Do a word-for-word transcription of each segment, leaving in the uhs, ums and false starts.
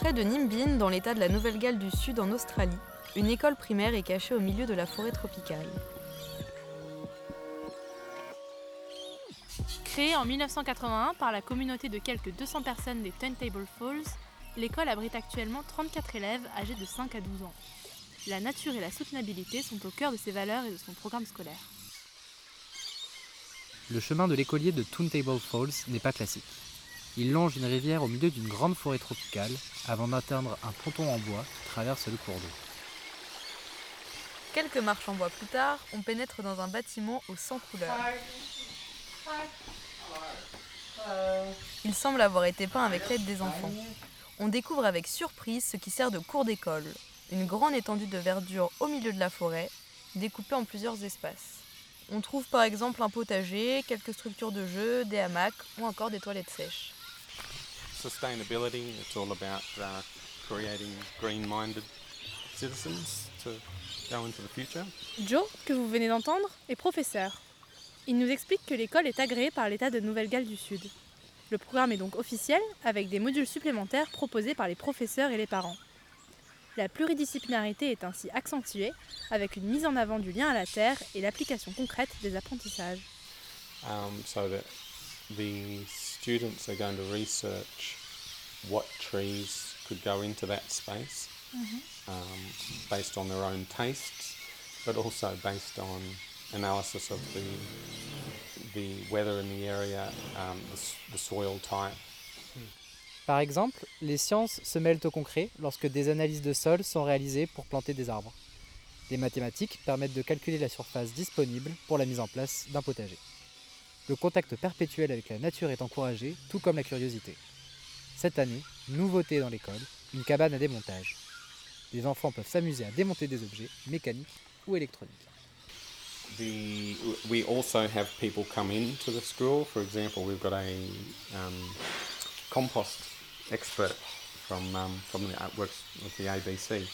Près de Nimbin, dans l'état de la Nouvelle-Galles du Sud en Australie, une école primaire est cachée au milieu de la forêt tropicale. Créée en mille neuf cent quatre-vingt-un par la communauté de quelques deux cents personnes des Tuntable Falls, l'école abrite actuellement trente-quatre élèves âgés de cinq à douze ans. La nature et la soutenabilité sont au cœur de ses valeurs et de son programme scolaire. Le chemin de l'écolier de Tuntable Falls n'est pas classique. Il longe une rivière au milieu d'une grande forêt tropicale avant d'atteindre un ponton en bois qui traverse le cours d'eau. Quelques marches en bois plus tard, on pénètre dans un bâtiment aux cent couleurs. Il semble avoir été peint avec l'aide des enfants. On découvre avec surprise ce qui sert de cours d'école, une grande étendue de verdure au milieu de la forêt, découpée en plusieurs espaces. On trouve par exemple un potager, quelques structures de jeux, des hamacs ou encore des toilettes sèches. Sustainability, it's all about uh, creating green-minded citizens to go into the future. Joe, que vous venez d'entendre, est professeur. Il nous explique que l'école est agréée par l'État de Nouvelle-Galles du Sud. Le programme est donc officiel, avec des modules supplémentaires proposés par les professeurs et les parents. La pluridisciplinarité est ainsi accentuée, avec une mise en avant du lien à la terre et l'application concrète des apprentissages. Um, so that the students are going to research what trees could go into that space, mm-hmm. um, based on their own tastes, but also based on analysis of the the weather in the area, um, the, the soil type. Par exemple, les sciences se mêlent au concret lorsque des analyses de sol sont réalisées pour planter des arbres. Les mathématiques permettent de calculer la surface disponible pour la mise en place d'un potager. Le contact perpétuel avec la nature est encouragé, tout comme la curiosité. Cette année, nouveauté dans l'école, une cabane à démontage. Les enfants peuvent s'amuser à démonter des objets mécaniques ou électroniques. The, we also have people come into the school. For example, we've got a um, compost expert from um, from the uh, works with the A B C.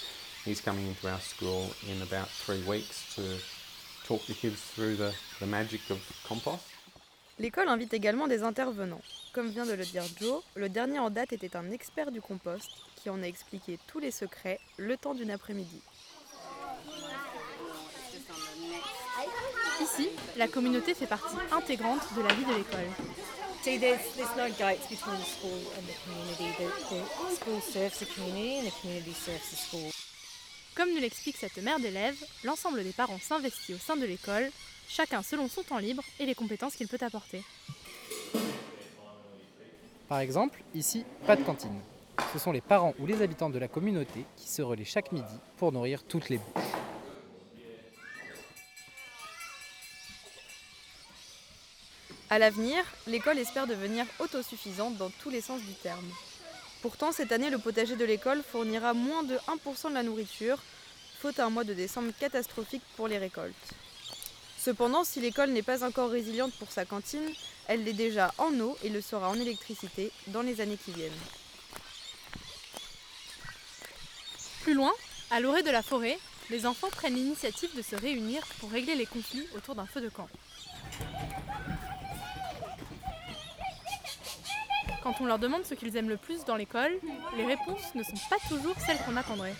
He's coming into our school in about three weeks to talk the kids through the, the magic of compost. L'école invite également des intervenants. Comme vient de le dire Joe, le dernier en date était un expert du compost qui en a expliqué tous les secrets le temps d'une après-midi. Ici, la communauté fait partie intégrante de la vie de l'école. See, there's, there's no gates between the school and the community. The, the school serves the community and the community serves the school. Comme nous l'explique cette mère d'élèves, l'ensemble des parents s'investit au sein de l'école, chacun selon son temps libre et les compétences qu'il peut apporter. Par exemple, ici, pas de cantine. Ce sont les parents ou les habitants de la communauté qui se relaient chaque midi pour nourrir toutes les bouches. À l'avenir, l'école espère devenir autosuffisante dans tous les sens du terme. Pourtant, cette année, le potager de l'école fournira moins de un pour cent de la nourriture, faute à un mois de décembre catastrophique pour les récoltes. Cependant, si l'école n'est pas encore résiliente pour sa cantine, elle l'est déjà en eau et le sera en électricité dans les années qui viennent. Plus loin, à l'orée de la forêt, les enfants prennent l'initiative de se réunir pour régler les conflits autour d'un feu de camp. Quand on leur demande ce qu'ils aiment le plus dans l'école, les réponses ne sont pas toujours celles qu'on attendrait.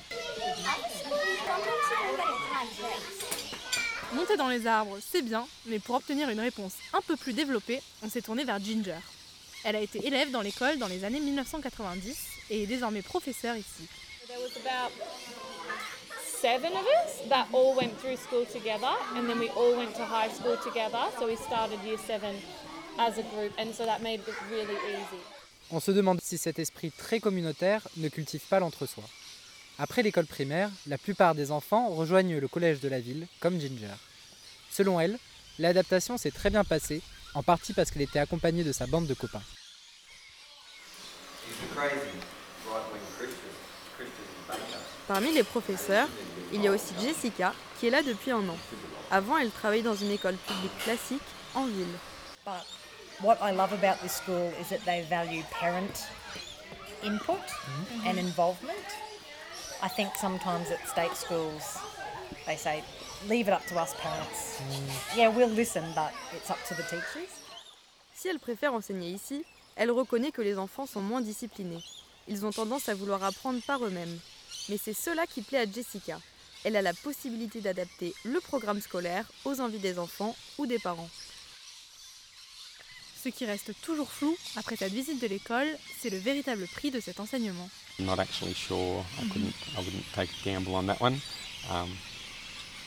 Monter dans les arbres, c'est bien, mais pour obtenir une réponse un peu plus développée, on s'est tourné vers Ginger. Elle a été élève dans l'école dans les années mille neuf cent quatre-vingt-dix et est désormais professeure ici. There was about seven of us that all went through school together and then we all went to high school together, so we started year seven as a group and so that made it really easy. On se demande si cet esprit très communautaire ne cultive pas l'entre-soi. Après l'école primaire, la plupart des enfants rejoignent le collège de la ville, comme Ginger. Selon elle, l'adaptation s'est très bien passée, en partie parce qu'elle était accompagnée de sa bande de copains. Parmi les professeurs, il y a aussi Jessica, qui est là depuis un an. Avant, elle travaillait dans une école publique classique, en ville. But what I love about this school is that they value parent input mm-hmm. and involvement. I think sometimes at state schools they say, leave it up to us parents. Mm. Yeah, we'll listen, but it's up to the teachers. Si elle préfère enseigner ici, elle reconnaît que les enfants sont moins disciplinés. Ils ont tendance à vouloir apprendre par eux-mêmes. Mais c'est cela qui plaît à Jessica. Elle a la possibilité d'adapter le programme scolaire aux envies des enfants ou des parents. Ce qui reste toujours flou après cette visite de l'école, c'est le véritable prix de cet enseignement. I'm not actually sure. I couldn't, I wouldn't take a gamble on that one. Um,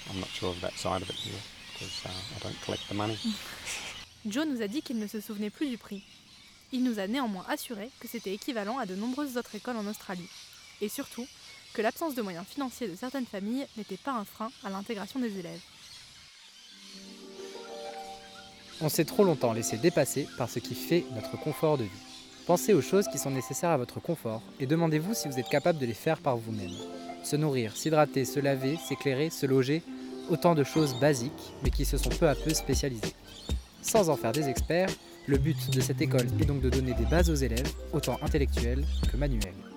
I'm not sure of that side of it here because uh, I don't collect the money. Joe nous a dit qu'il ne se souvenait plus du prix. Il nous a néanmoins assuré que c'était équivalent à de nombreuses autres écoles en Australie. Et surtout, que l'absence de moyens financiers de certaines familles n'était pas un frein à l'intégration des élèves. On s'est trop longtemps laissé dépasser par ce qui fait notre confort de vie. Pensez aux choses qui sont nécessaires à votre confort et demandez-vous si vous êtes capable de les faire par vous-même. Se nourrir, s'hydrater, se laver, s'éclairer, se loger, autant de choses basiques mais qui se sont peu à peu spécialisées. Sans en faire des experts, le but de cette école est donc de donner des bases aux élèves, autant intellectuelles que manuelles.